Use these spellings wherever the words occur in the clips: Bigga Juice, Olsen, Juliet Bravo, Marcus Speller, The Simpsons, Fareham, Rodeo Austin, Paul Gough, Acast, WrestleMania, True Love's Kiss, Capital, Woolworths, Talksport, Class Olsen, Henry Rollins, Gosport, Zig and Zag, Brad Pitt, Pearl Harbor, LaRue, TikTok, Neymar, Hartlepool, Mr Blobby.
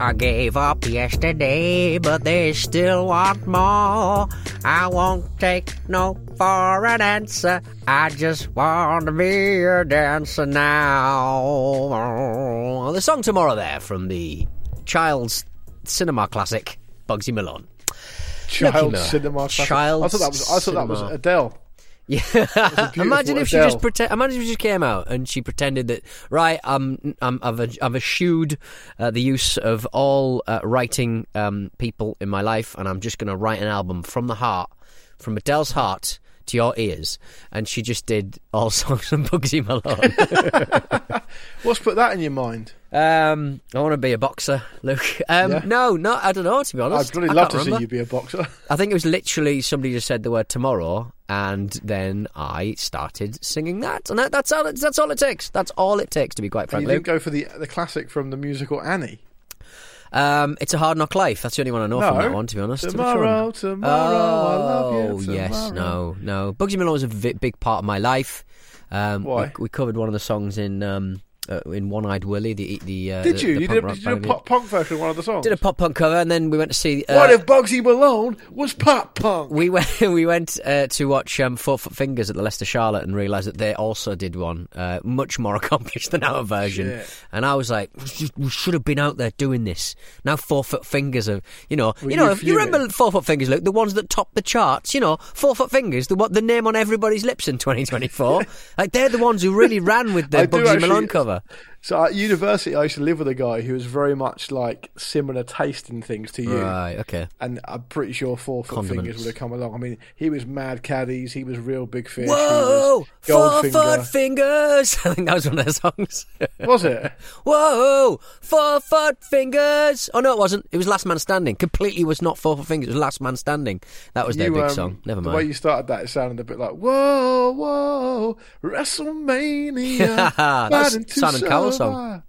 I gave up yesterday, but they still want more. I won't take no for an answer. I just want to be a dancer now. The song Tomorrow there from the child's cinema classic, Bugsy Malone. Child's cinema classic? I thought that was Adele. Yeah. Imagine if she just came out and she pretended that I've eschewed the use of all writing people in my life, and I'm just going to write an album from the heart, from Adele's heart to your ears, and she just did all songs from Bugsy Malone. What's put that in your mind? I want to be a boxer, Luke. Yeah. No, I don't know, to be honest. I'd really love to see you be a boxer. I think it was literally somebody just said the word tomorrow, and then I started singing that, and that's all it takes. That's all it takes, to be quite frank. You didn't go for the classic from the musical Annie. It's a Hard Knock Life. That's the only one I know from that one, to be honest. Tomorrow, I love you. Tomorrow. Yes, no. Bugsy Malone was a big part of my life. Why? We covered one of the songs in One Eyed Willy. Did you do a pop punk version of one of the songs? Did a pop punk cover, and then we went to see. What if Bugsy Malone was pop punk? We went to watch 4 Foot Fingers at the Leicester Charlotte and realised that they also did one much more accomplished than our version. Shit. And I was like, we should have been out there doing this. Now 4 Foot Fingers are, you remember 4 Foot Fingers, Luke, the ones that topped the charts. 4 Foot Fingers, the name on everybody's lips in 2024. Like they're the ones who really ran with the Bugsy Malone cover. So at university, I used to live with a guy who was very much like similar taste in things to you. Right, okay. And I'm pretty sure 4 Foot Fingers would have come along. I mean, he was Mad Caddies, he was Real Big Fish. Whoa! 4 Foot Fingers! I think that was one of their songs. Was it? Whoa! 4 Foot Fingers! Oh, no, it wasn't. It was Last Man Standing. Completely was not 4 Foot Fingers, it was Last Man Standing. That was their big song. Never mind. The way you started that, it sounded a bit like, whoa, whoa, WrestleMania. That's Simon Cowell song.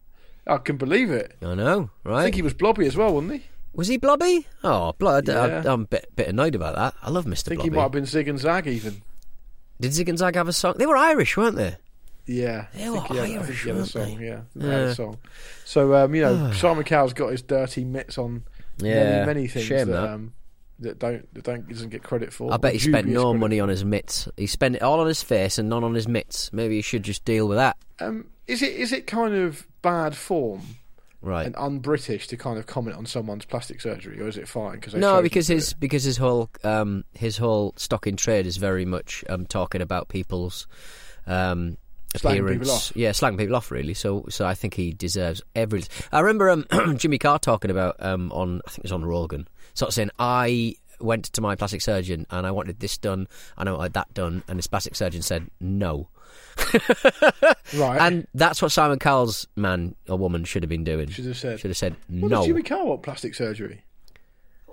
I can believe it. I know, right? I think he was Blobby as well, wasn't he? Was he Blobby? Oh, yeah. I'm a bit annoyed about that. I love Mr. Blobby. I think Blobby. He might have been Zig and Zag even. Did Zig and Zag have a song? They were Irish, weren't they? Yeah. They were Irish, weren't they? So, Simon Cowell's got his dirty mitts on many things. Shame that. That doesn't get credit for. I bet he spent no money on his mitts. He spent it all on his face and none on his mitts. Maybe he should just deal with that. Is it kind of bad form, right, and un-British to kind of comment on someone's plastic surgery, or is it fine? Because his whole stock in trade is very much talking about people's appearance, slagging people off, really. So I think he deserves every. I remember Jimmy Carr talking about on Rogan, sort of saying I went to my plastic surgeon and I wanted this done and I wanted that done, and his plastic surgeon said no. Right, and that's what Simon Cowell's man or woman should have been doing. Should have said no. What did Jimmy Carr want plastic surgery?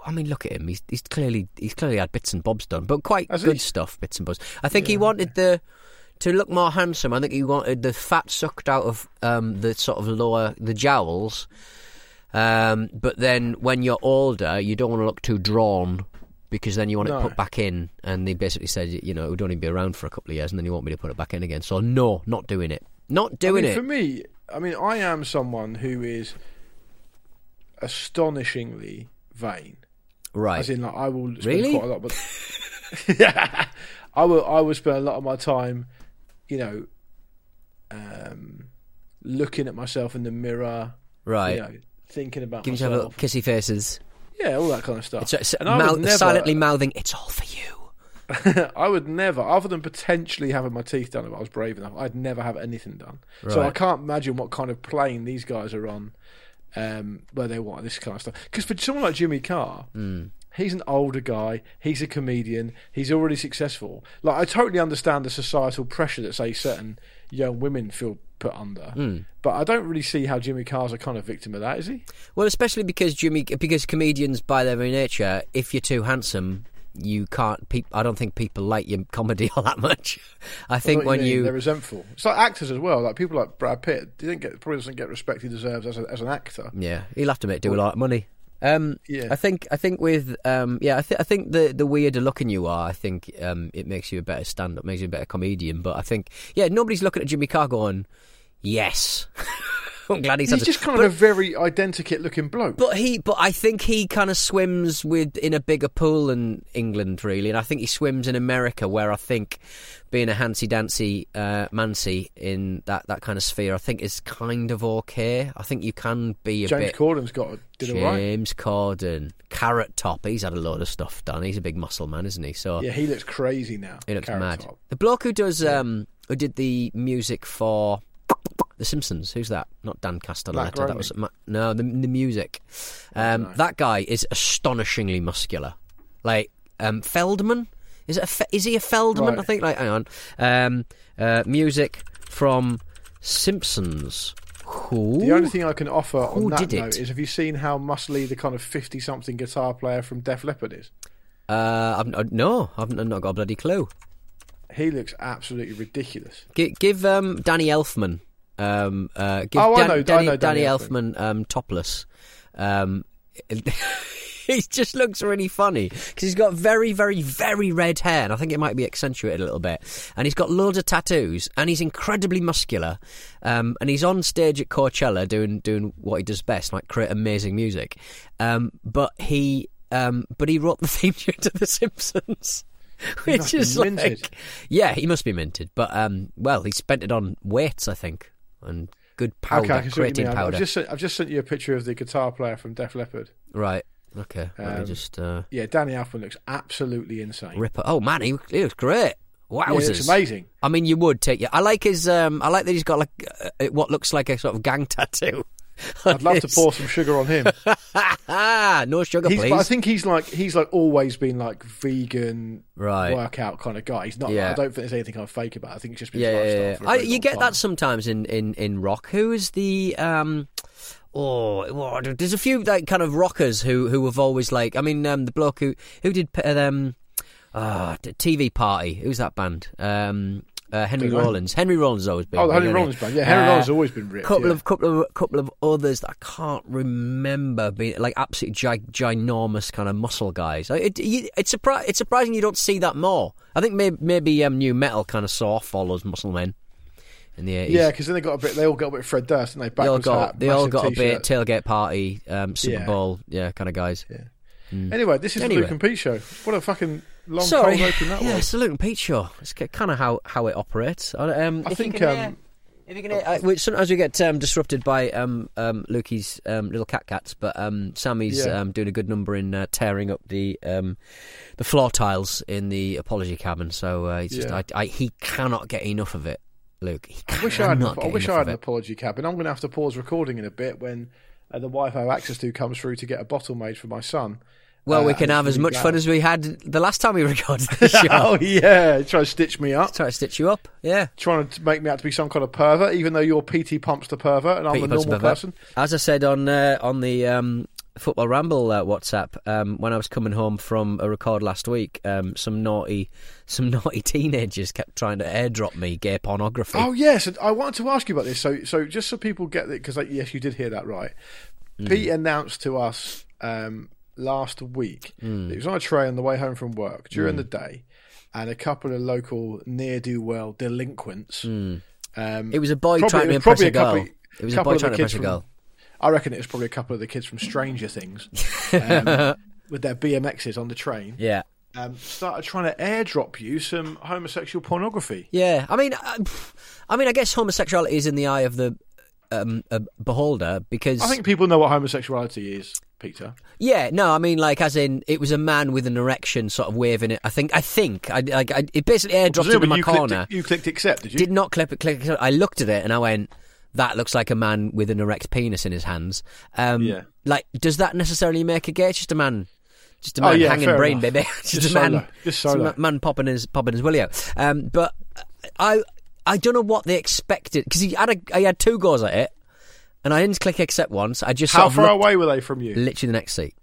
I mean, look at him. He's clearly had bits and bobs done, but quite good stuff. Bits and bobs. I think he wanted to look more handsome. I think he wanted the fat sucked out of the sort of lower the jowls. But then when you're older, you don't want to look too drawn, because then you want it put back in, and they basically said, it would only be around for a couple of years, and then you want me to put it back in again. So no, not doing it. Not doing it. For me, I am someone who is astonishingly vain. Right. As in, like, I will spend quite a lot, but I will spend a lot of my time, you know, looking at myself in the mirror. Right. You know, thinking about myself. Give yourself kissy faces. Yeah, all that kind of stuff. Silently mouthing, it's all for you. I would never, other than potentially having my teeth done if I was brave enough, I'd never have anything done. Right. So I can't imagine what kind of plane these guys are on where they want this kind of stuff. Because for someone like Jimmy Carr, he's an older guy, he's a comedian, he's already successful. Like, I totally understand the societal pressure that, say, certain young women feel put under, but I don't really see how Jimmy Carr's a kind of victim of that, is he? Well, especially because comedians, by their very nature, if you're too handsome, you can't. I don't think people like your comedy all that much. I think they're resentful. It's like actors as well. Like people like Brad Pitt, probably doesn't get respect he deserves as an actor. Yeah, he'll have to do a lot of money. I think the weirder looking you are, I think it makes you a better stand-up, makes you a better comedian. But I think, yeah, nobody's looking at Jimmy Carr going, yes, I'm glad he's just kind of a very identikit looking bloke. But I think he kind of swims in a bigger pool than England, really, and I think he swims in America, where I think being a hancy-dancy Mancy in that kind of sphere, I think is kind of okay. I think you can be James Corden's did all right. James Corden. Carrot Top. He's had a load of stuff done. He's a big muscle man, isn't he? So yeah, he looks crazy now. He looks mad. Top. The bloke who did the music for The Simpsons. Who's that? Not Dan Castellaneta. That was the music. That guy is astonishingly muscular. Like Feldman. Is he a Feldman? Right. I think. Like, hang on. Music from Simpsons. Who? The only thing I can offer on that note is: have you seen how muscly the kind of 50-something guitar player from Def Leppard is? I've not got a bloody clue. He looks absolutely ridiculous. Give Danny Elfman. I know Danny Elfman. Topless. He just looks really funny because he's got very, very, very red hair, and I think it might be accentuated a little bit. And he's got loads of tattoos, and he's incredibly muscular. And he's on stage at Coachella doing what he does best, like create amazing music. But he wrote the theme tune to The Simpsons. Which is minted. He must be minted. But he spent it on weights, I think, and good powder, creatine powder. I've just sent you a picture of the guitar player from Def Leppard. Right. Okay. Let me just. Danny Elfman looks absolutely insane. Ripper. Oh man, he looks great. Wowzers! Yeah, it's amazing. I mean, you would take. I like his. I like that he's got like what looks like a sort of gang tattoo. I'd love to pour some sugar on him. No sugar, please. But I think he's like always been like vegan, right? Workout kind of guy. He's not. Yeah. I don't think there's anything kind of fake about it. I think it's just been lifestyle. You get that sometimes in rock. Who is the? There's a few like kind of rockers who have always like. I mean, the bloke who did TV Party. Who's that band? Henry Rollins. Henry Rollins has always been. Oh, the Henry Rollins band. Yeah, Henry Rollins has always been ripped. Couple of others that I can't remember being like absolutely ginormous kind of muscle guys. It's surprising you don't see that more. I think maybe new metal kind of saw off all those muscle men in the '80s. Yeah, because then they all got a bit of Fred Durst, didn't they? They all got a bit Tailgate Party, Super Bowl, kind of guys. Yeah. Anyway, this is the Luke and Pete show. What a fucking long cold open that was. Yeah, it's the Luke and Pete show. It's kind of how it operates. Sometimes we get disrupted by Lukey's little cats, but Sammy's doing a good number in tearing up the floor tiles in the apology cabin. So it's just he cannot get enough of it, Luke. I wish I had an apology cabin. I'm going to have to pause recording in a bit when the wife I have access to comes through to get a bottle made for my son. Well, we can have as much fun as we had the last time we recorded the show. Oh, yeah. Trying to stitch me up. Trying to stitch you up, yeah. Trying to make me out to be some kind of pervert, even though you're PT Pumps the pervert and I'm a normal person. As I said on the Football Ramble WhatsApp, when I was coming home from a record last week, some naughty teenagers kept trying to airdrop me gay pornography. Oh, yes. And I wanted to ask you about this. So just so people get it, because yes, you did hear that right. Pete announced to us... last week, it was on a train on the way home from work during the day, and a couple of local ne'er-do-well delinquents. It was a boy trying to impress a girl. It was a boy trying to impress a girl. I reckon it was probably a couple of the kids from Stranger Things. with their BMXs on the train. Yeah. Started trying to airdrop you some homosexual pornography. Yeah, I mean, I guess homosexuality is in the eye of the beholder, because I think people know what homosexuality is, Peter. Yeah, no, I mean, like, as in, it was a man with an erection, sort of waving it. I think it basically airdropped it in my corner. You clicked accept, did you? Did not click accept. I looked at it and I went, that looks like a man with an erect penis in his hands. Yeah. Like, does that necessarily make a gay? It's just a man. Just a man hanging brain, enough. Baby. Just a man, man popping his willy out. But I don't know what they expected, because he had two goes at it, and I didn't click accept once. I just how far away were they from you? Literally the next seat.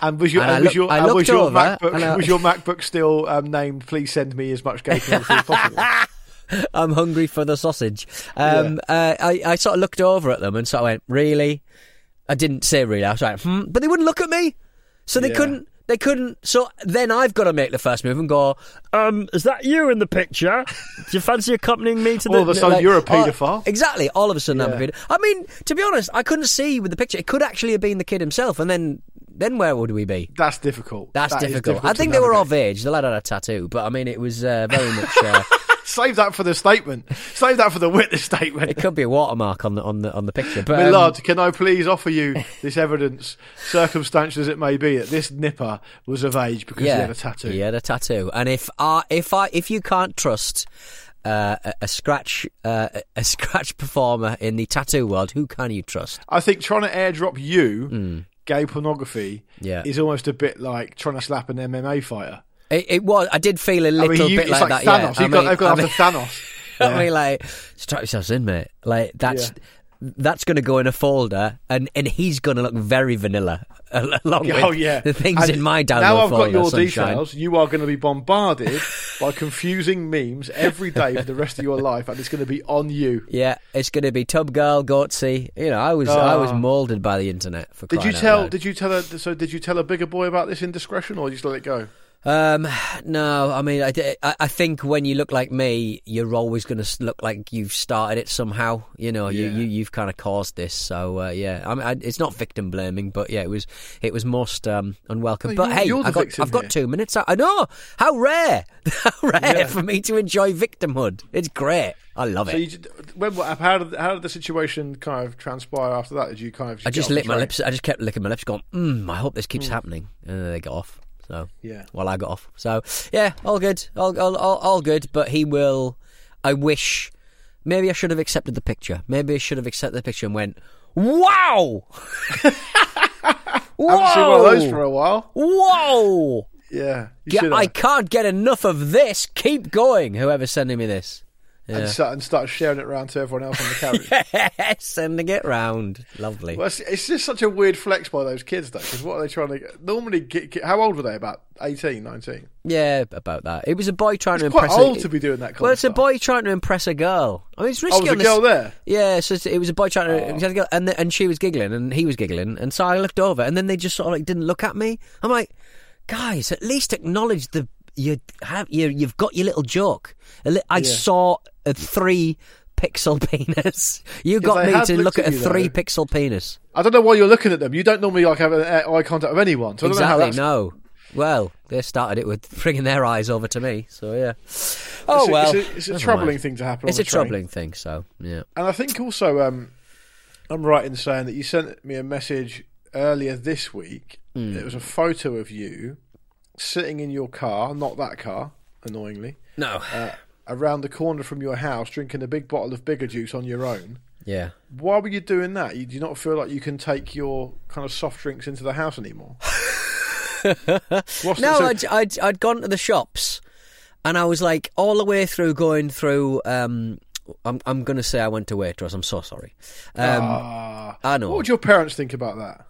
And was your MacBook still named? Please send me as much gay porn as possible. I'm hungry for the sausage. I sort of looked over at them and sort of went, really? I didn't say really. I was like, but they wouldn't look at me, so they couldn't. They couldn't, so then I've got to make the first move and go, is that you in the picture? Do you fancy accompanying me to the... All of a sudden, like, you're a paedophile. Exactly, all of a sudden I'm a paedophile. I mean, to be honest, I couldn't see with the picture. It could actually have been the kid himself, and then where would we be? That's difficult. That's difficult. I think they were of age. The lad had a tattoo, but I mean, it was very much... Save that for the statement. Save that for the witness statement. It could be a watermark on the picture. But, my lord, can I please offer you this evidence, circumstantial as it may be, that this nipper was of age because he had a tattoo. He had a tattoo, and if you can't trust a scratch performer in the tattoo world, who can you trust? I think trying to airdrop you gay pornography is almost a bit like trying to slap an MMA fighter. It was. I did feel a little bit like that. Thanos. Yeah. I've got Thanos. Yeah. I mean, like, strap yourselves in, mate. Like, that's going to go in a folder, and he's going to look very vanilla along with the things and in my download folder. Now I've got your details. You are going to be bombarded by confusing memes every day for the rest of your life, and it's going to be on you. Yeah, it's going to be tub girl, goatsy. You know, I was moulded by the internet. For crying out loud. Did you tell a bigger boy about this indiscretion, or just let it go? No, I mean, I think when you look like me, you're always going to look like you've started it somehow. You know, you've kind of caused this. So I mean, it's not victim blaming, but yeah, it was most unwelcome. No, but hey, I've got 2 minutes. I know how rare for me to enjoy victimhood. It's great. I love it. So how did the situation kind of transpire after that? Did you kind of? I just kept licking my lips, going, I hope this keeps happening, and then they got off. So I got off. So yeah, all good, all good. But he will. I wish. Maybe I should have accepted the picture. And went, wow. Whoa! I haven't seen one of those for a while. Whoa. Yeah. I can't get enough of this. Keep going. Whoever's sending me this. Yeah. And start sharing it around to everyone else on the carriage. Sending it round. Lovely. Well, it's just such a weird flex by those kids, though, because what are they trying to... Normally, how old were they? About 18, 19? Yeah, about that. It was a boy trying to impress... It's quite old to be doing that kind of stuff. Well, it's a boy trying to impress a girl. I mean, it's risky. Oh, was a girl there? Yeah, so it was a boy trying to... Oh. And she was giggling, and he was giggling, and so I looked over, and then they just sort of like didn't look at me. I'm like, guys, at least acknowledge the... You've got your little joke. I saw a 3-pixel penis. You got me to look at a 3-pixel penis. I don't know why you're looking at them. You don't normally like have an eye contact with anyone. So exactly. No. Well, they started it with bringing their eyes over to me. So yeah. Oh well. It's a troubling thing to happen. It's a troubling thing. So yeah. And I think also, I'm right in saying that you sent me a message earlier this week. It was a photo of you sitting in your car, not that car, annoyingly. No. Around the corner from your house, drinking a big bottle of Bigga Juice on your own. Yeah. Why were you doing that? Do you not feel like you can take your kind of soft drinks into the house anymore? I'd gone to the shops, and I was like, all the way through going through... I'm going to say I went to Waitrose. I'm so sorry. I know. What would your parents think about that?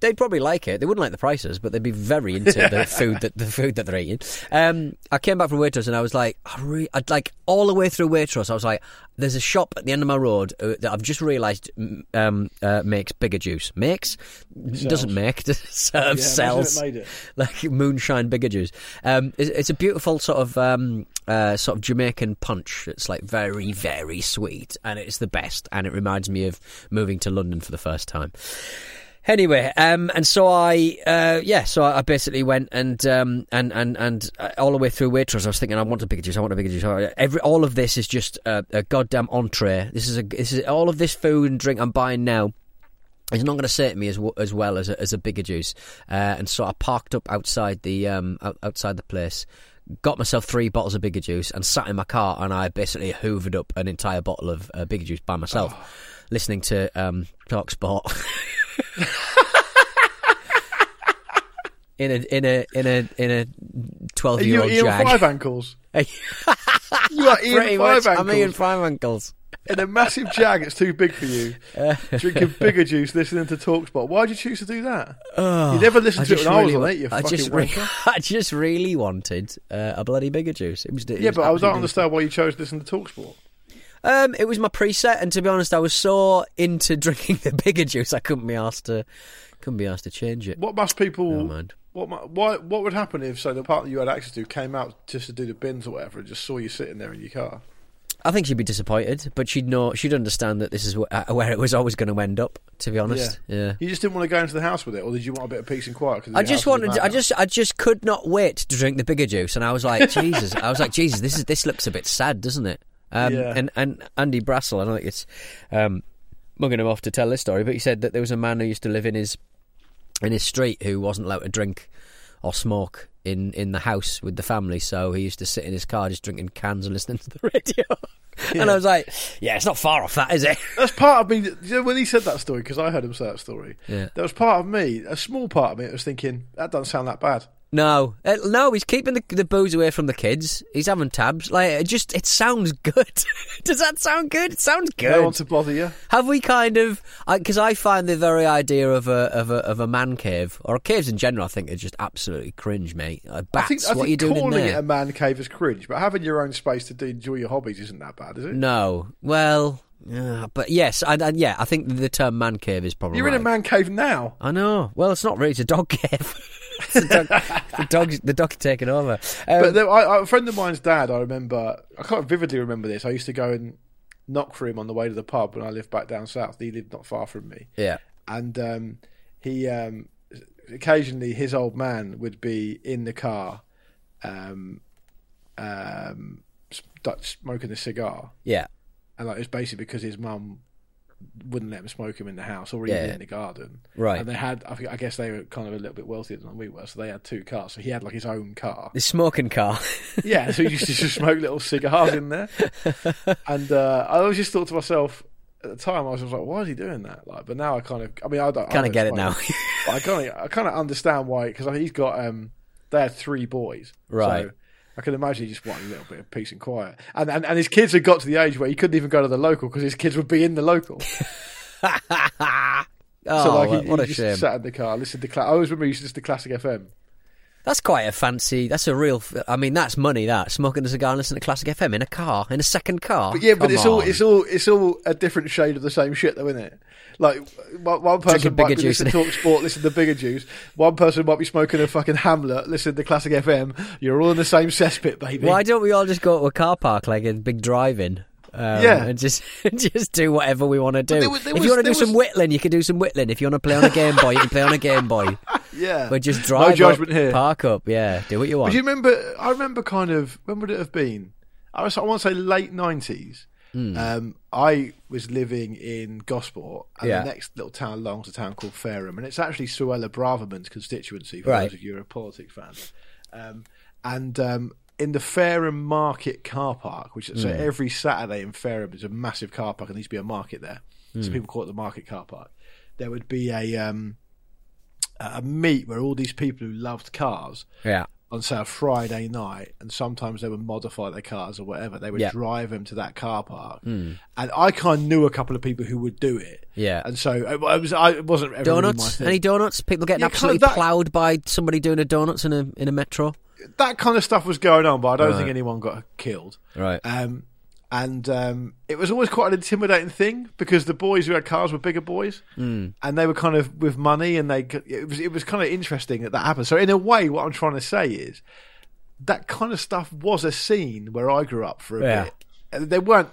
They'd probably like it. They wouldn't like the prices, but they'd be very into the food that they're eating. I came back from Waitrose and I was like, I'd like all the way through Waitrose. I was like, there's a shop at the end of my road that I've just realised makes Bigga Juice. Sells. It. Like moonshine Bigga Juice. It's a beautiful sort of Jamaican punch. It's like very, very sweet, and it's the best. And it reminds me of moving to London for the first time. Anyway, and so I basically went and all the way through Waitrose, I was thinking, I want a Bigga Juice. All of this is just a goddamn entree. This is all of this food and drink I'm buying now. It's not going to save me as well as a Bigga Juice. And so I parked up outside the place, got myself 3 bottles of Bigga Juice and sat in my car, and I basically hoovered up an entire bottle of Bigga Juice by myself, listening to Talksport. in a 12-year-old jag. Are you Ian Five Ankles? You are Ian Five Ankles. I'm Ian Five Ankles. In a massive jag, it's too big for you. Drinking Bigga Juice, listening to Talksport. Why did you choose to do that? You never listened to it when I was on it, you fucking wanker. I just really wanted a bloody Bigga Juice. But I don't understand why you chose to listen to Talksport. It was my preset, and to be honest, I was so into drinking the Bigga Juice, I couldn't be asked to change it. What must people? Never mind. What would happen if, so the partner you had access to came out just to do the bins or whatever, and just saw you sitting there in your car? I think she'd be disappointed, but she'd understand that this is where it was always going to end up. To be honest, yeah. You just didn't want to go into the house with it, or did you want a bit of peace and quiet? I just could not wait to drink the Bigga Juice, and I was like, Jesus, this looks a bit sad, doesn't it? And Andy Brassel, I don't think it's mugging him off to tell this story, but he said that there was a man who used to live in his street who wasn't allowed to drink or smoke in the house with the family, so he used to sit in his car just drinking cans and listening to the radio. Yeah. And I was like, yeah, it's not far off that, is it? That's part of me, you know, when he said that story, because I heard him say that story, yeah. There was part of me, a small part of me, that was thinking, that doesn't sound that bad. No, he's keeping the booze away from the kids, he's having tabs, like, it sounds good. Does that sound good? It sounds good. I don't want to bother you. Have we kind of, because I find the very idea of a man cave, or caves in general, I think are just absolutely cringe, mate. Bats, what are you doing in there? Calling it a man cave is cringe, but having your own space to enjoy your hobbies isn't that bad, is it? No. Well, but yes, and I think the term man cave is probably. You're right. In a man cave now. I know. Well, it's not really, it's a dog cave. The dog's taken over. But a friend of mine's dad, I can't vividly remember this. I used to go and knock for him on the way to the pub when I lived back down south. He lived not far from me. Yeah. And he occasionally, his old man would be in the car smoking a cigar. Yeah. And it was basically because his mum wouldn't let him smoke him in the house or even in the garden. Right. And they had, I guess they were kind of a little bit wealthier than we were, so they had 2 cars. So he had like his own car. His smoking car. Yeah, so he used to just smoke little cigars in there. And I always just thought to myself, at the time, I was like, why is he doing that? Like, but now I kind of, I get it now. I kind of understand why, because he's got, they had 3 boys. Right. So, I can imagine he just wanted a little bit of peace and quiet. And his kids had got to the age where he couldn't even go to the local because his kids would be in the local. He just sat in the car, listened to I always remember he used to listen to Classic FM. That's quite a fancy... That's a real... I mean, that's money, that. Smoking a cigar and listening to Classic FM in a car, in a second car. But yeah, it's all a different shade of the same shit, though, isn't it? Like, one person might be listening to Talksport, listening to Bigga Juice. One person might be smoking a fucking Hamlet, listening to Classic FM. You're all in the same cesspit, baby. Why don't we all just go to a car park, like a big drive-in? And just do whatever we want to do. If you want to do some whittling, you can do some whittling. If you want to play on a Game Boy, you can play on a Game Boy. Yeah, but just drive. No judgment here. Park up. Yeah, do what you want. But do you remember? I remember kind of. When would it have been? I want to say late '90s. Mm. I was living in Gosport, and the next little town along was a town called Fareham, and it's actually Suella Braverman's constituency. For those of you who are politics fans, in the Fareham Market car park, which so every Saturday in Fareham is a massive car park, and there used to be a market there, so people call it the Market car park. There would be a meet where all these people who loved cars on, say, a Friday night, and sometimes they would modify their cars or whatever, they would drive them to that car park. And I kind of knew a couple of people who would do it. Yeah. And so it wasn't everyone. Donuts? Any donuts? People getting absolutely ploughed by somebody doing a donuts in a metro? That kind of stuff was going on, but I don't think anyone got killed. Right. It was always quite an intimidating thing because the boys who had cars were bigger boys, and they were kind of with money, and it was kind of interesting that happened. So in a way, what I'm trying to say is that kind of stuff was a scene where I grew up for a bit. They weren't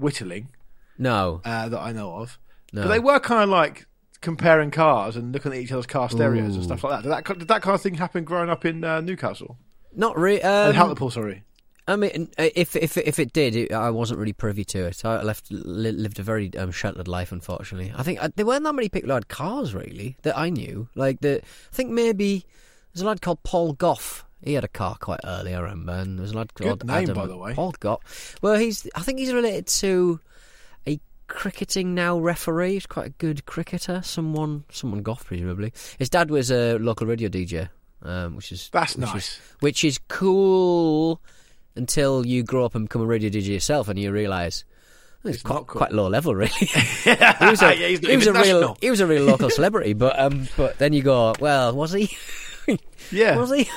whittling, no, that I know of, no. But they were kind of like comparing cars and looking at each other's car stereos and stuff like that. Did that kind of thing happen growing up in Newcastle? Not really. Hartlepool, sorry. I mean, if it did, I wasn't really privy to it. I lived a very sheltered life, unfortunately. I think there weren't that many people who had cars, really, that I knew. Like, I think maybe there's a lad called Paul Gough. He had a car quite early, I remember. And there's a lad called Adam, by the way. Paul Gough. Well, I think he's related to a cricketing now referee. He's quite a good cricketer. Someone Gough, presumably. His dad was a local radio DJ, which is cool. Until you grow up and become a radio DJ yourself, and you realise it's quite, cool. Quite low level, really. He was a real local celebrity, but then you go, well, was he? Yeah, was he?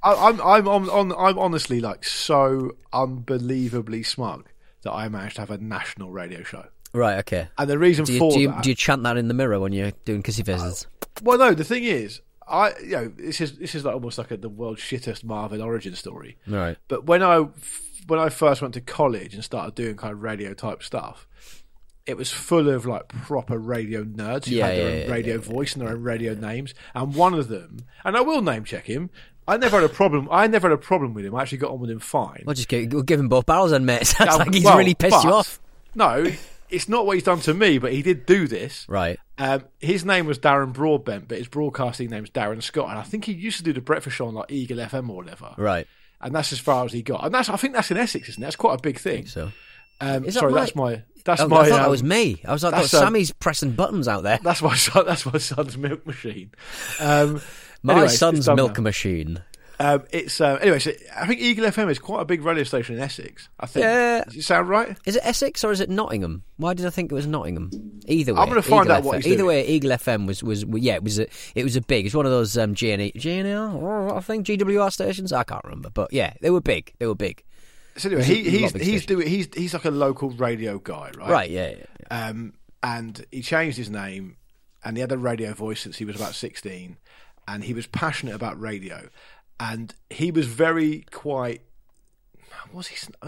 I'm honestly like so unbelievably smug that I managed to have a national radio show. Right, okay. And the reason do you chant that in the mirror when you're doing kissy faces? Well, no. The thing is. This is like almost like the world's shittest Marvin origin story. Right. But when I first went to college and started doing kind of radio type stuff, it was full of like proper radio nerds who had their own radio voice and their own radio names. And one of them, and I will name check him. I never had a problem with him. I actually got on with him fine. Well, we'll give him both barrels then, mate. Sounds like he's really pissed you off. No. It's not what he's done to me, but he did do this. Right. His name was Darren Broadbent, but his broadcasting name's Darren Scott, and I think he used to do the breakfast show on like Eagle FM or whatever. Right. And that's as far as he got. And I think that's in Essex, isn't it? That's quite a big thing. I think so. I thought that was me. I was like, Sammy's pressing buttons out there. That's my son's milk machine. Machine. So I think Eagle FM is quite a big radio station in Essex, I think. Yeah. Does it sound right? Is it Essex or is it Nottingham? Why did I think it was Nottingham? Either way, I'm going to find out what he's doing. Either way, Eagle FM was big. It was one of those GNR, I think, GWR stations. I can't remember, but yeah, they were big. So anyway, he's like a local radio guy, right? Right. Yeah. And he changed his name, and he had a radio voice since he was about 16, and he was passionate about radio. And he was is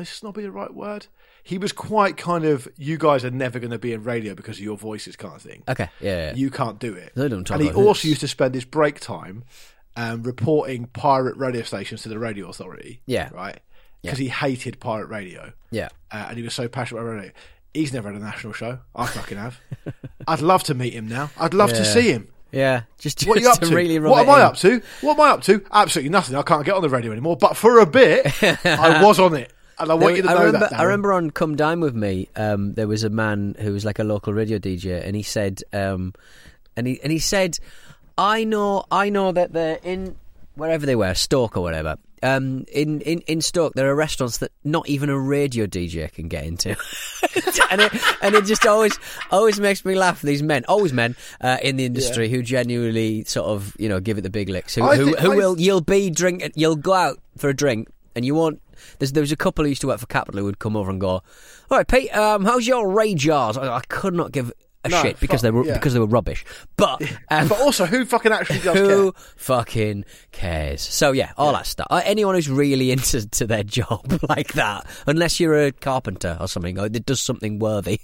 snobby the right word? He was quite kind of, you guys are never going to be in radio because of your voices kind of thing. Okay, yeah. You can't do it. And he also used to spend his break time reporting pirate radio stations to the radio authority. Yeah. Right? Because he hated pirate radio. Yeah. And he was so passionate about radio. He's never had a national show. I fucking have. I'd love to meet him now. I'd love to see him. Yeah, just what are you up to? Really run. What am I up to? What am I up to? Absolutely nothing. I can't get on the radio anymore. But for a bit, I was on it, and want you to know that. Darren. I remember on "Come Dine With Me," there was a man who was like a local radio DJ, and he said, "I know that they're in wherever they were, Stoke or whatever." In Stoke, there are restaurants that not even a radio DJ can get into, and it just always makes me laugh. These men, in the industry who genuinely sort of give it the big licks. You'll go out for a drink and you won't. There was a couple who used to work for Capital who would come over and go, "All right, Pete, how's your ray jars?" I could not give a shit because they were rubbish. But also, who fucking actually does who care? Fucking cares? So yeah, that stuff. Anyone who's really into their job like that, unless you're a carpenter or something, or that does something worthy.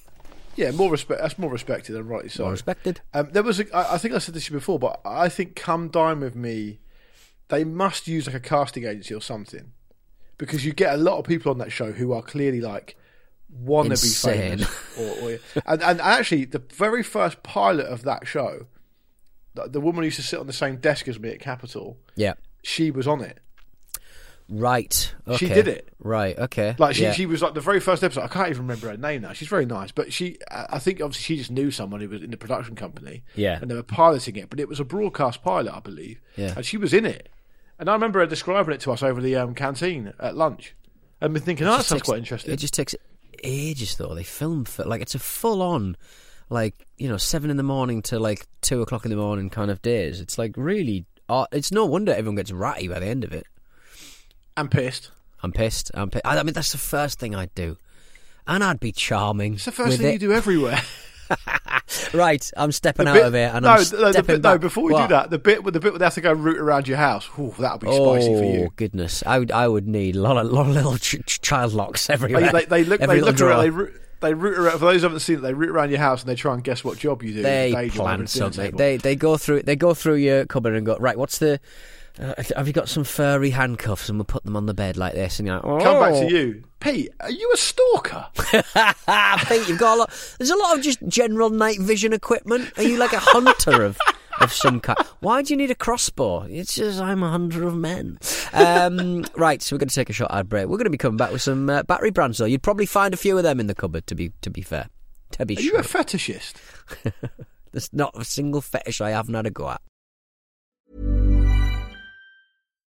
Yeah, more respect. That's more respected and rightly so. More respected. There was, I think I said this before, but I think "Come Dine With Me," they must use like a casting agency or something, because you get a lot of people on that show who are clearly like. Wanna Insane. Be famous, and actually, the very first pilot of that show, the woman who used to sit on the same desk as me at Capital, she was on it. Right, okay. She did it. Right, okay. Like she was like the very first episode. I can't even remember her name now. She's very nice, but I think obviously she just knew someone who was in the production company, and they were piloting it. But it was a broadcast pilot, I believe, and she was in it. And I remember her describing it to us over the canteen at lunch, and been thinking, that sounds quite interesting. It just takes ages though. They film for like it's a full on 7 a.m. to 2:00 a.m. kind of days. It's like really it's no wonder everyone gets ratty by the end of it. I'm pissed. I mean, that's the first thing I'd do, and I'd be charming. It's the first thing you do everywhere. Right, I'm stepping out of here. And before we do that, the bit where they have to go root around your house, that'll be spicy for you. Oh goodness, I would need a lot of little child locks everywhere. They look, every they look around, they, They root around, for those who haven't seen it, they root around your house and they try and guess what job you do. They plan something. They go through your cupboard and go, right, what's the... have you got some furry handcuffs? And we'll put them on the bed like this, and you're like, oh. Come back to you, Pete, are you a stalker? I think you've got a lot. There's a lot of just general night vision equipment. Are you like a hunter of some kind? Why do you need a crossbow? It's just, I'm a hunter of men. Right, so we're going to take a short ad break. We're going to be coming back with some battery brands, though. You'd probably find a few of them in the cupboard, to be fair. Are you a fetishist? There's not a single fetish I haven't had a go at.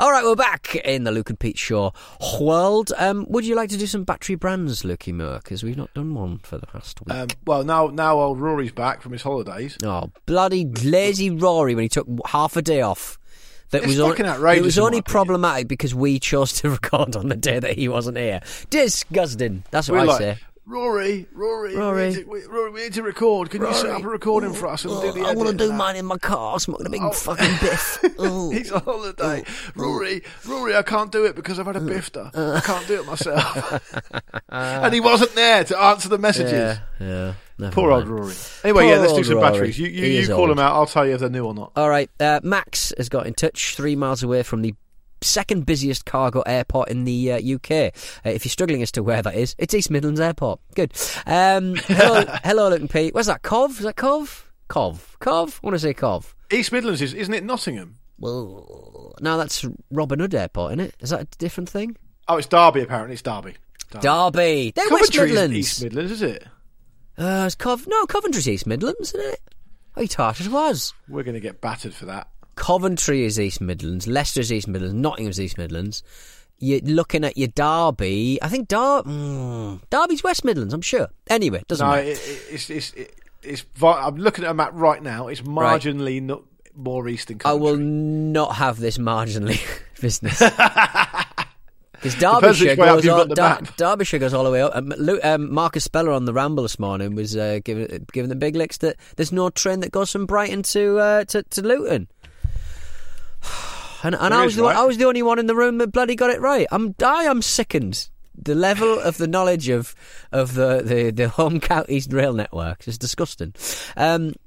All right, we're back in the Luke and Pete Show world. Would you like to do some battery brands, Lukey Moore? Because we've not done one for the past week. Well, now old Rory's back from his holidays. Oh, bloody lazy Rory when he took half a day off. It was only problematic because we chose to record on the day that he wasn't here. Disgusting. That's what I say. Rory, we need to record. Can you set up a recording for us and do the edit? I want to do mine in my car, smoking a big fucking biff. It's a holiday. Rory, I can't do it because I've had a bifter. I can't do it myself. And he wasn't there to answer the messages. Yeah. Poor old Rory. Anyway, let's do some batteries. You call them out, I'll tell you if they're new or not. All right, Max has got in touch 3 miles away from the second busiest cargo airport in the UK. If you're struggling as to where that is, it's East Midlands Airport. Good. Hello, Luke and Pete. Where's that? Cov? Is that Cov? Cov? I want to say Cov. East Midlands, isn't it Nottingham? Well, no, that's Robin Hood Airport, isn't it? Is that a different thing? Oh, it's Derby, apparently. It's Derby. They're Coventry, West Midlands. East Midlands, is it? It's Cov. No, Coventry's East Midlands, isn't it? Oh, you thought it was. We're going to get battered for that. Coventry is East Midlands, Leicester's East Midlands, Nottingham's East Midlands. You're looking at your Derby. I think Derby's West Midlands, I'm sure. Anyway, doesn't matter. It's I'm looking at a map right now. It's marginally not more east than Coventry. I will not have this marginally business. Because Derbyshire goes all the way up. Marcus Speller on the Ramble this morning was giving the big licks that there's no train that goes from Brighton to Luton. And I was the only one in the room that bloody got it right. I am sickened. The level of the knowledge of the home counties rail networks is disgusting.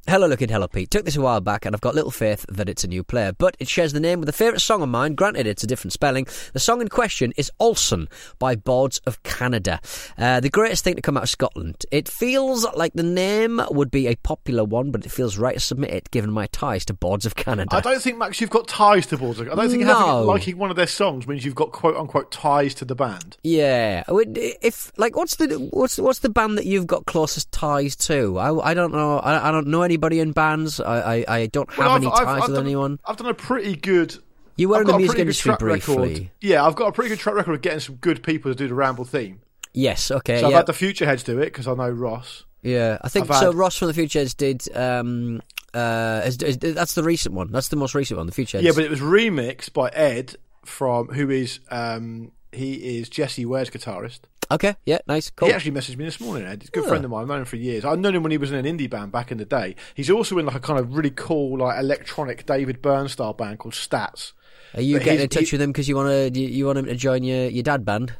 Hello, Luke and hello, Pete. Took this a while back, and I've got little faith that it's a new player, but it shares the name with a favourite song of mine. Granted, it's a different spelling. The song in question is Olsen by Boards of Canada. The greatest thing to come out of Scotland. It feels like the name would be a popular one, but it feels right to submit it, given my ties to Boards of Canada. I don't think, Max, you've got ties to Boards of Canada. I don't think having liking one of their songs means you've got quote-unquote ties to the band. Yeah. Yeah, if like what's the band that you've got closest ties to? I don't know. I don't know anybody in bands. I don't have any ties with anyone. I've done a pretty good. You were in the music industry briefly. Yeah, I've got a pretty good track record of getting some good people to do the Ramble theme. Yes, okay. So I've had the Futureheads do it because I know Ross. Yeah, I think so. Ross from the Futureheads did. That's the recent one. That's the most recent one. The Futureheads. Yeah, but it was remixed by Ed He is Jesse Ware's guitarist. Okay, yeah, nice, cool. He actually messaged me this morning, Ed. He's a good friend of mine. I've known him for years. I've known him when he was in an indie band back in the day. He's also in like a kind of really cool like electronic David Byrne style band called Stats. Are you getting in touch with him because you want him to join your dad band?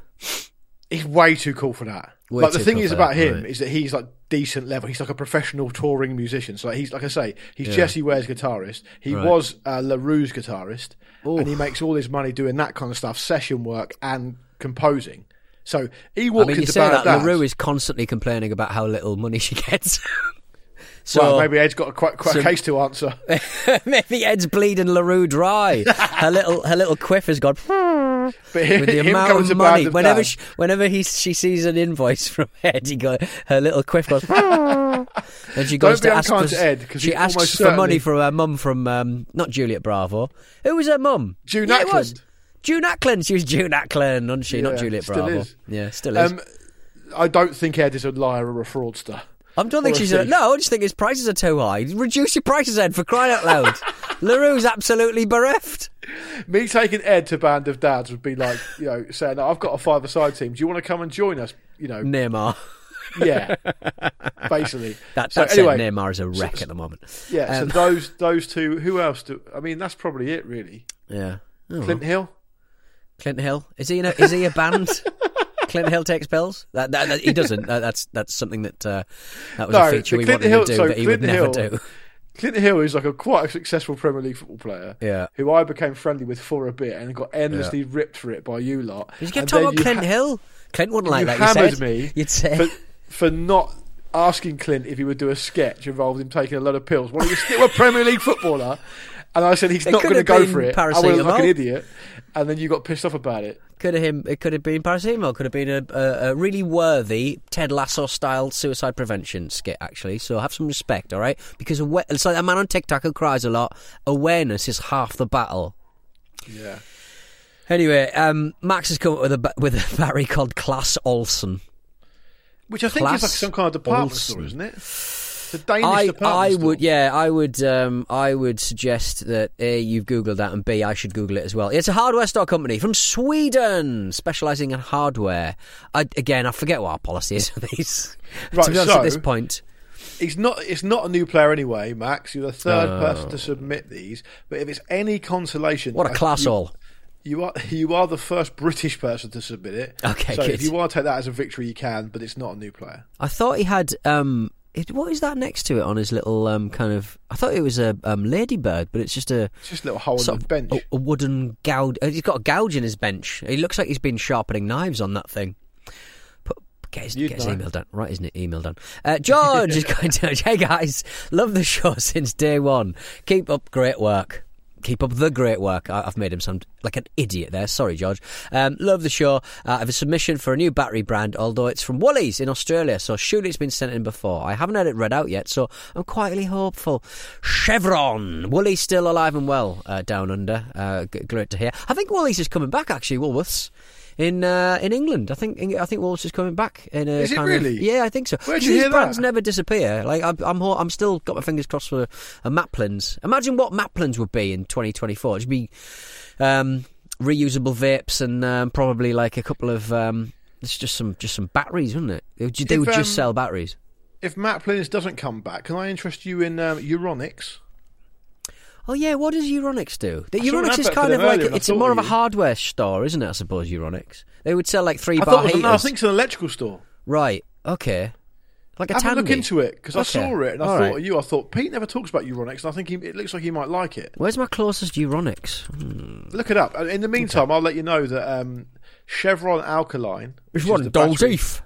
He's way too cool for that. Like, the thing is about him is that he's like decent level. He's like a professional touring musician. So he's, like I say, he's Jesse Ware's guitarist. He was LaRue's guitarist. Ooh. And he makes all his money doing that kind of stuff, session work and composing. So he walked into Band of Dads. LaRue is constantly complaining about how little money she gets. So, well, maybe Ed's got quite a case to answer. Maybe Ed's bleeding LaRue dry. her little quiff has gone. But with the amount of money, whenever she sees an invoice from Ed, her little quiff goes. And she goes to ask for Ed, she asks for money from her mum, from not Juliet Bravo. Who was her mum? June Ackland. June Ackland. She was June Ackland, wasn't she? Yeah, not Juliet Bravo. Still is. Yeah, still is. I don't think Ed is a liar or a fraudster. I don't think she's... No, I just think his prices are too high. Reduce your prices, Ed, for crying out loud. LaRue's absolutely bereft. Me taking Ed to Band of Dads would be like, you know, saying, I've got a five-a-side team. Do you want to come and join us? You know, Neymar. Yeah, basically. Anyway, Neymar is a wreck at the moment. Yeah, so those two... Who else do... I mean, that's probably it, really. Yeah. Oh, Clint Hill. Clint Hill. Is he a band? Clint Hill takes pills? That he doesn't. That's something that was a feature we wanted him to do, but he would never do. Clint Hill is like quite a successful Premier League football player, yeah, who I became friendly with for a bit and got endlessly ripped for it by you lot. Did you get talking about Clint Hill? Clint wouldn't like that. You hammered me. You'd say for not asking Clint if he would do a sketch involving him taking a load of pills. Well, he was still a Premier League footballer. And I said, he's not going to go for it. I was like an idiot. And then you got pissed off about it. It could have been paracetamol. Could have been a really worthy Ted Lasso-style suicide prevention skit, actually. So have some respect, all right? Because it's like a man on TikTok who cries a lot. Awareness is half the battle. Yeah. Anyway, Max has come up with a Barry called Class Olsen. Which I think is like some kind of department store, isn't it? The Danish I would suggest that A, you've Googled that, and B, I should Google it as well. It's a hardware store company from Sweden, specialising in hardware. I forget what our policy is for these. Right, to be honest, so, at this point, it's not a new player anyway, Max. You're the third person to submit these, but if it's any consolation, what a class all. You are the first British person to submit it. Okay, so if you want to take that as a victory, you can, but it's not a new player. I thought he had. What is that next to it on his little kind of... I thought it was a ladybird, but it's just a... It's just a little hole in the bench. A wooden gouge. He's got a gouge in his bench. He looks like he's been sharpening knives on that thing. Get his email done. Right, isn't it? Email done. George is going to... Hey, guys. Love the show since day one. Keep up great work. Keep up the great work. I've made him sound like an idiot there. Sorry, George. Love the show. I have a submission for a new battery brand, although it's from Woolies in Australia, so surely it's been sent in before. I haven't had it read out yet, so I'm quietly hopeful. Chevron. Woolies still alive and well down under. Great to hear. I think Woolies is coming back, actually, Woolworths. In England, I think Woolworths is coming back. Is it really? Yeah, I think so. Where'd you hear that? These brands never disappear. Like I'm still got my fingers crossed for a Maplins. Imagine what Maplins would be in 2024. It'd be reusable vapes and probably like a couple of it's just some batteries, wouldn't it? They would just sell batteries. If Maplins doesn't come back, can I interest you in Euronics? Oh yeah, what does Euronics do? Euronics is kind of like it's more of a hardware store, isn't it? I suppose Euronics. They would sell like 3-bar heaters. No, I think it's an electrical store. Right. Okay. Like a Tandy. Have a look into it because I saw it and I thought of you. I thought Pete never talks about Euronics, and I think it looks like he might like it. Where's my closest Euronics? Look it up. In the meantime, okay. I'll let you know that Chevron Alkaline, which is the Doldeef,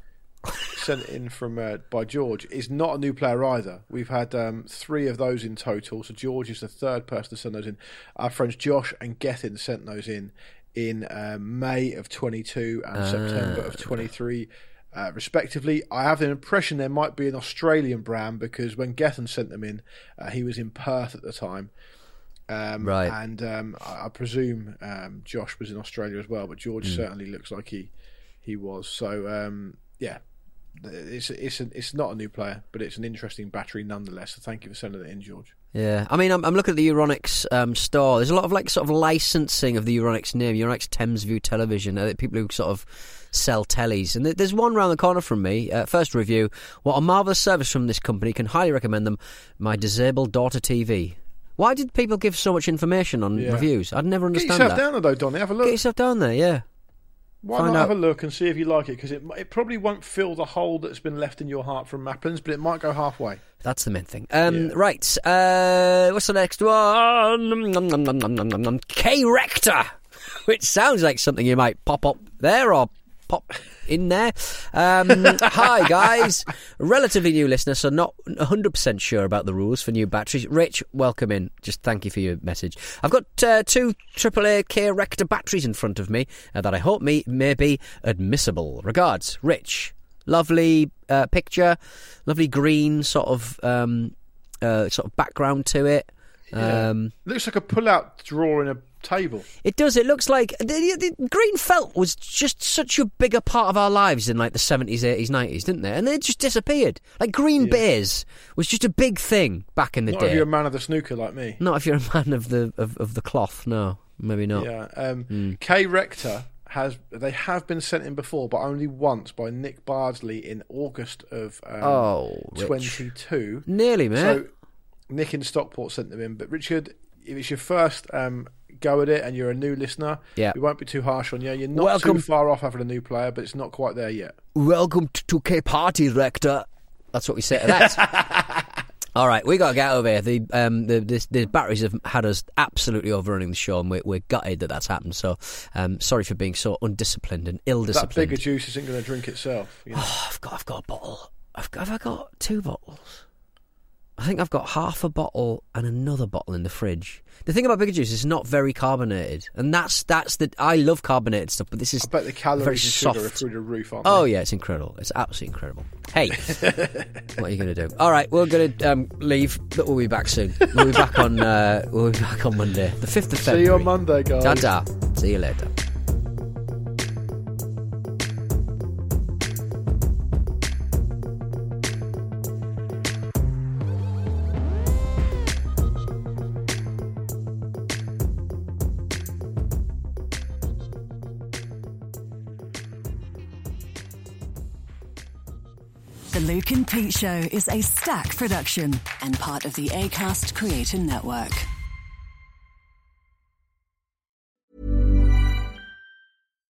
sent in from by George, is not a new player either. We've had three of those in total, so George is the third person to send those in. Our friends Josh and Gethin sent those in May of 22 and September of 23 respectively. I have the impression there might be an Australian brand because when Gethin sent them in he was in Perth at the time. Right. And I presume Josh was in Australia as well, but George certainly looks like he was. So yeah, it's not a new player, but it's an interesting battery nonetheless. So thank you for sending it in, George. Yeah, I mean, I'm looking at the Euronics store. There's a lot of like sort of licensing of the Euronics name, Euronics Thamesview Television. People who sort of sell tellies, and there's one round the corner from me. First review: what a marvellous service from this company. Can highly recommend them. My disabled daughter TV. Why did people give so much information on reviews? I'd never understand that. Get yourself down there, though, Donnie. Have a look. Get yourself down there. Yeah. Why not have a look and see if you like it? Because it probably won't fill the hole that's been left in your heart from Maplins, but it might go halfway. That's the main thing. Right. What's the next one? K-Rector, which sounds like something you might pop up there or pop in there. Hi, guys. Relatively new listener, so not 100% sure about the rules for new batteries. Rich, welcome in. Just thank you for your message. I've got two AAA K-Rector batteries in front of me that I hope may be admissible. Regards, Rich. Lovely picture, lovely green sort of background to it. Yeah. It looks like a pull-out drawer in a table. It does. It looks like the green felt was just such a bigger part of our lives in like the 70s, 80s, 90s, didn't they? And then it just disappeared. Like green beers was just a big thing back in the day. Not if you're a man of the snooker like me. Not if you're a man of the cloth. No, maybe not. Yeah. K. Rector they have been sent in before, but only once by Nick Bardsley in August of 22. Nearly, man. So Nick in Stockport sent them in, but Richard, if it's your first go at it and you're a new listener, we won't be too harsh on you. You're not too far off having a new player, but it's not quite there yet. Welcome to K Party, Rector. That's what we say to that. All right, we got to get over here. The batteries have had us absolutely overrunning the show, and we're gutted that's happened. So sorry for being so undisciplined and ill-disciplined. That Bigga Juice isn't going to drink itself. You know? Oh, I've got a bottle. Have I got two bottles? I think I've got half a bottle and another bottle in the fridge. The thing about Bigga Juice is it's not very carbonated, and that's I love carbonated stuff, but this is very soft. I bet the calories and sugar are through the roof, aren't they? Oh yeah, it's incredible. It's absolutely incredible. Hey, what are you going to do? All right, we're going to leave, but we'll be back soon. We'll be back on Monday, the 5th of February. See you on Monday, guys. Ta-ta. See you later. Luke and Pete Show is a Stack production and part of the Acast Creator Network.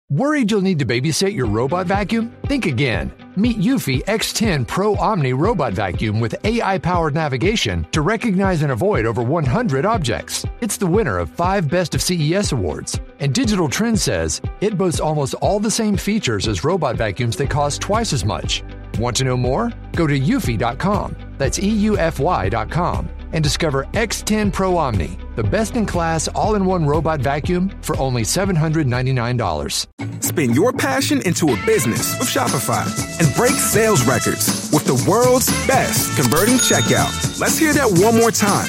Worried you'll need to babysit your robot vacuum? Think again. Meet Eufy X10 Pro Omni Robot Vacuum with AI-powered navigation to recognize and avoid over 100 objects. It's the winner of 5 Best of CES awards. And Digital Trends says it boasts almost all the same features as robot vacuums that cost twice as much. Want to know more? Go to eufy.com, that's EUFY.com, and discover X10 Pro Omni, the best-in-class all-in-one robot vacuum for only $799. Spin your passion into a business with Shopify and break sales records with the world's best converting checkout. Let's hear that one more time.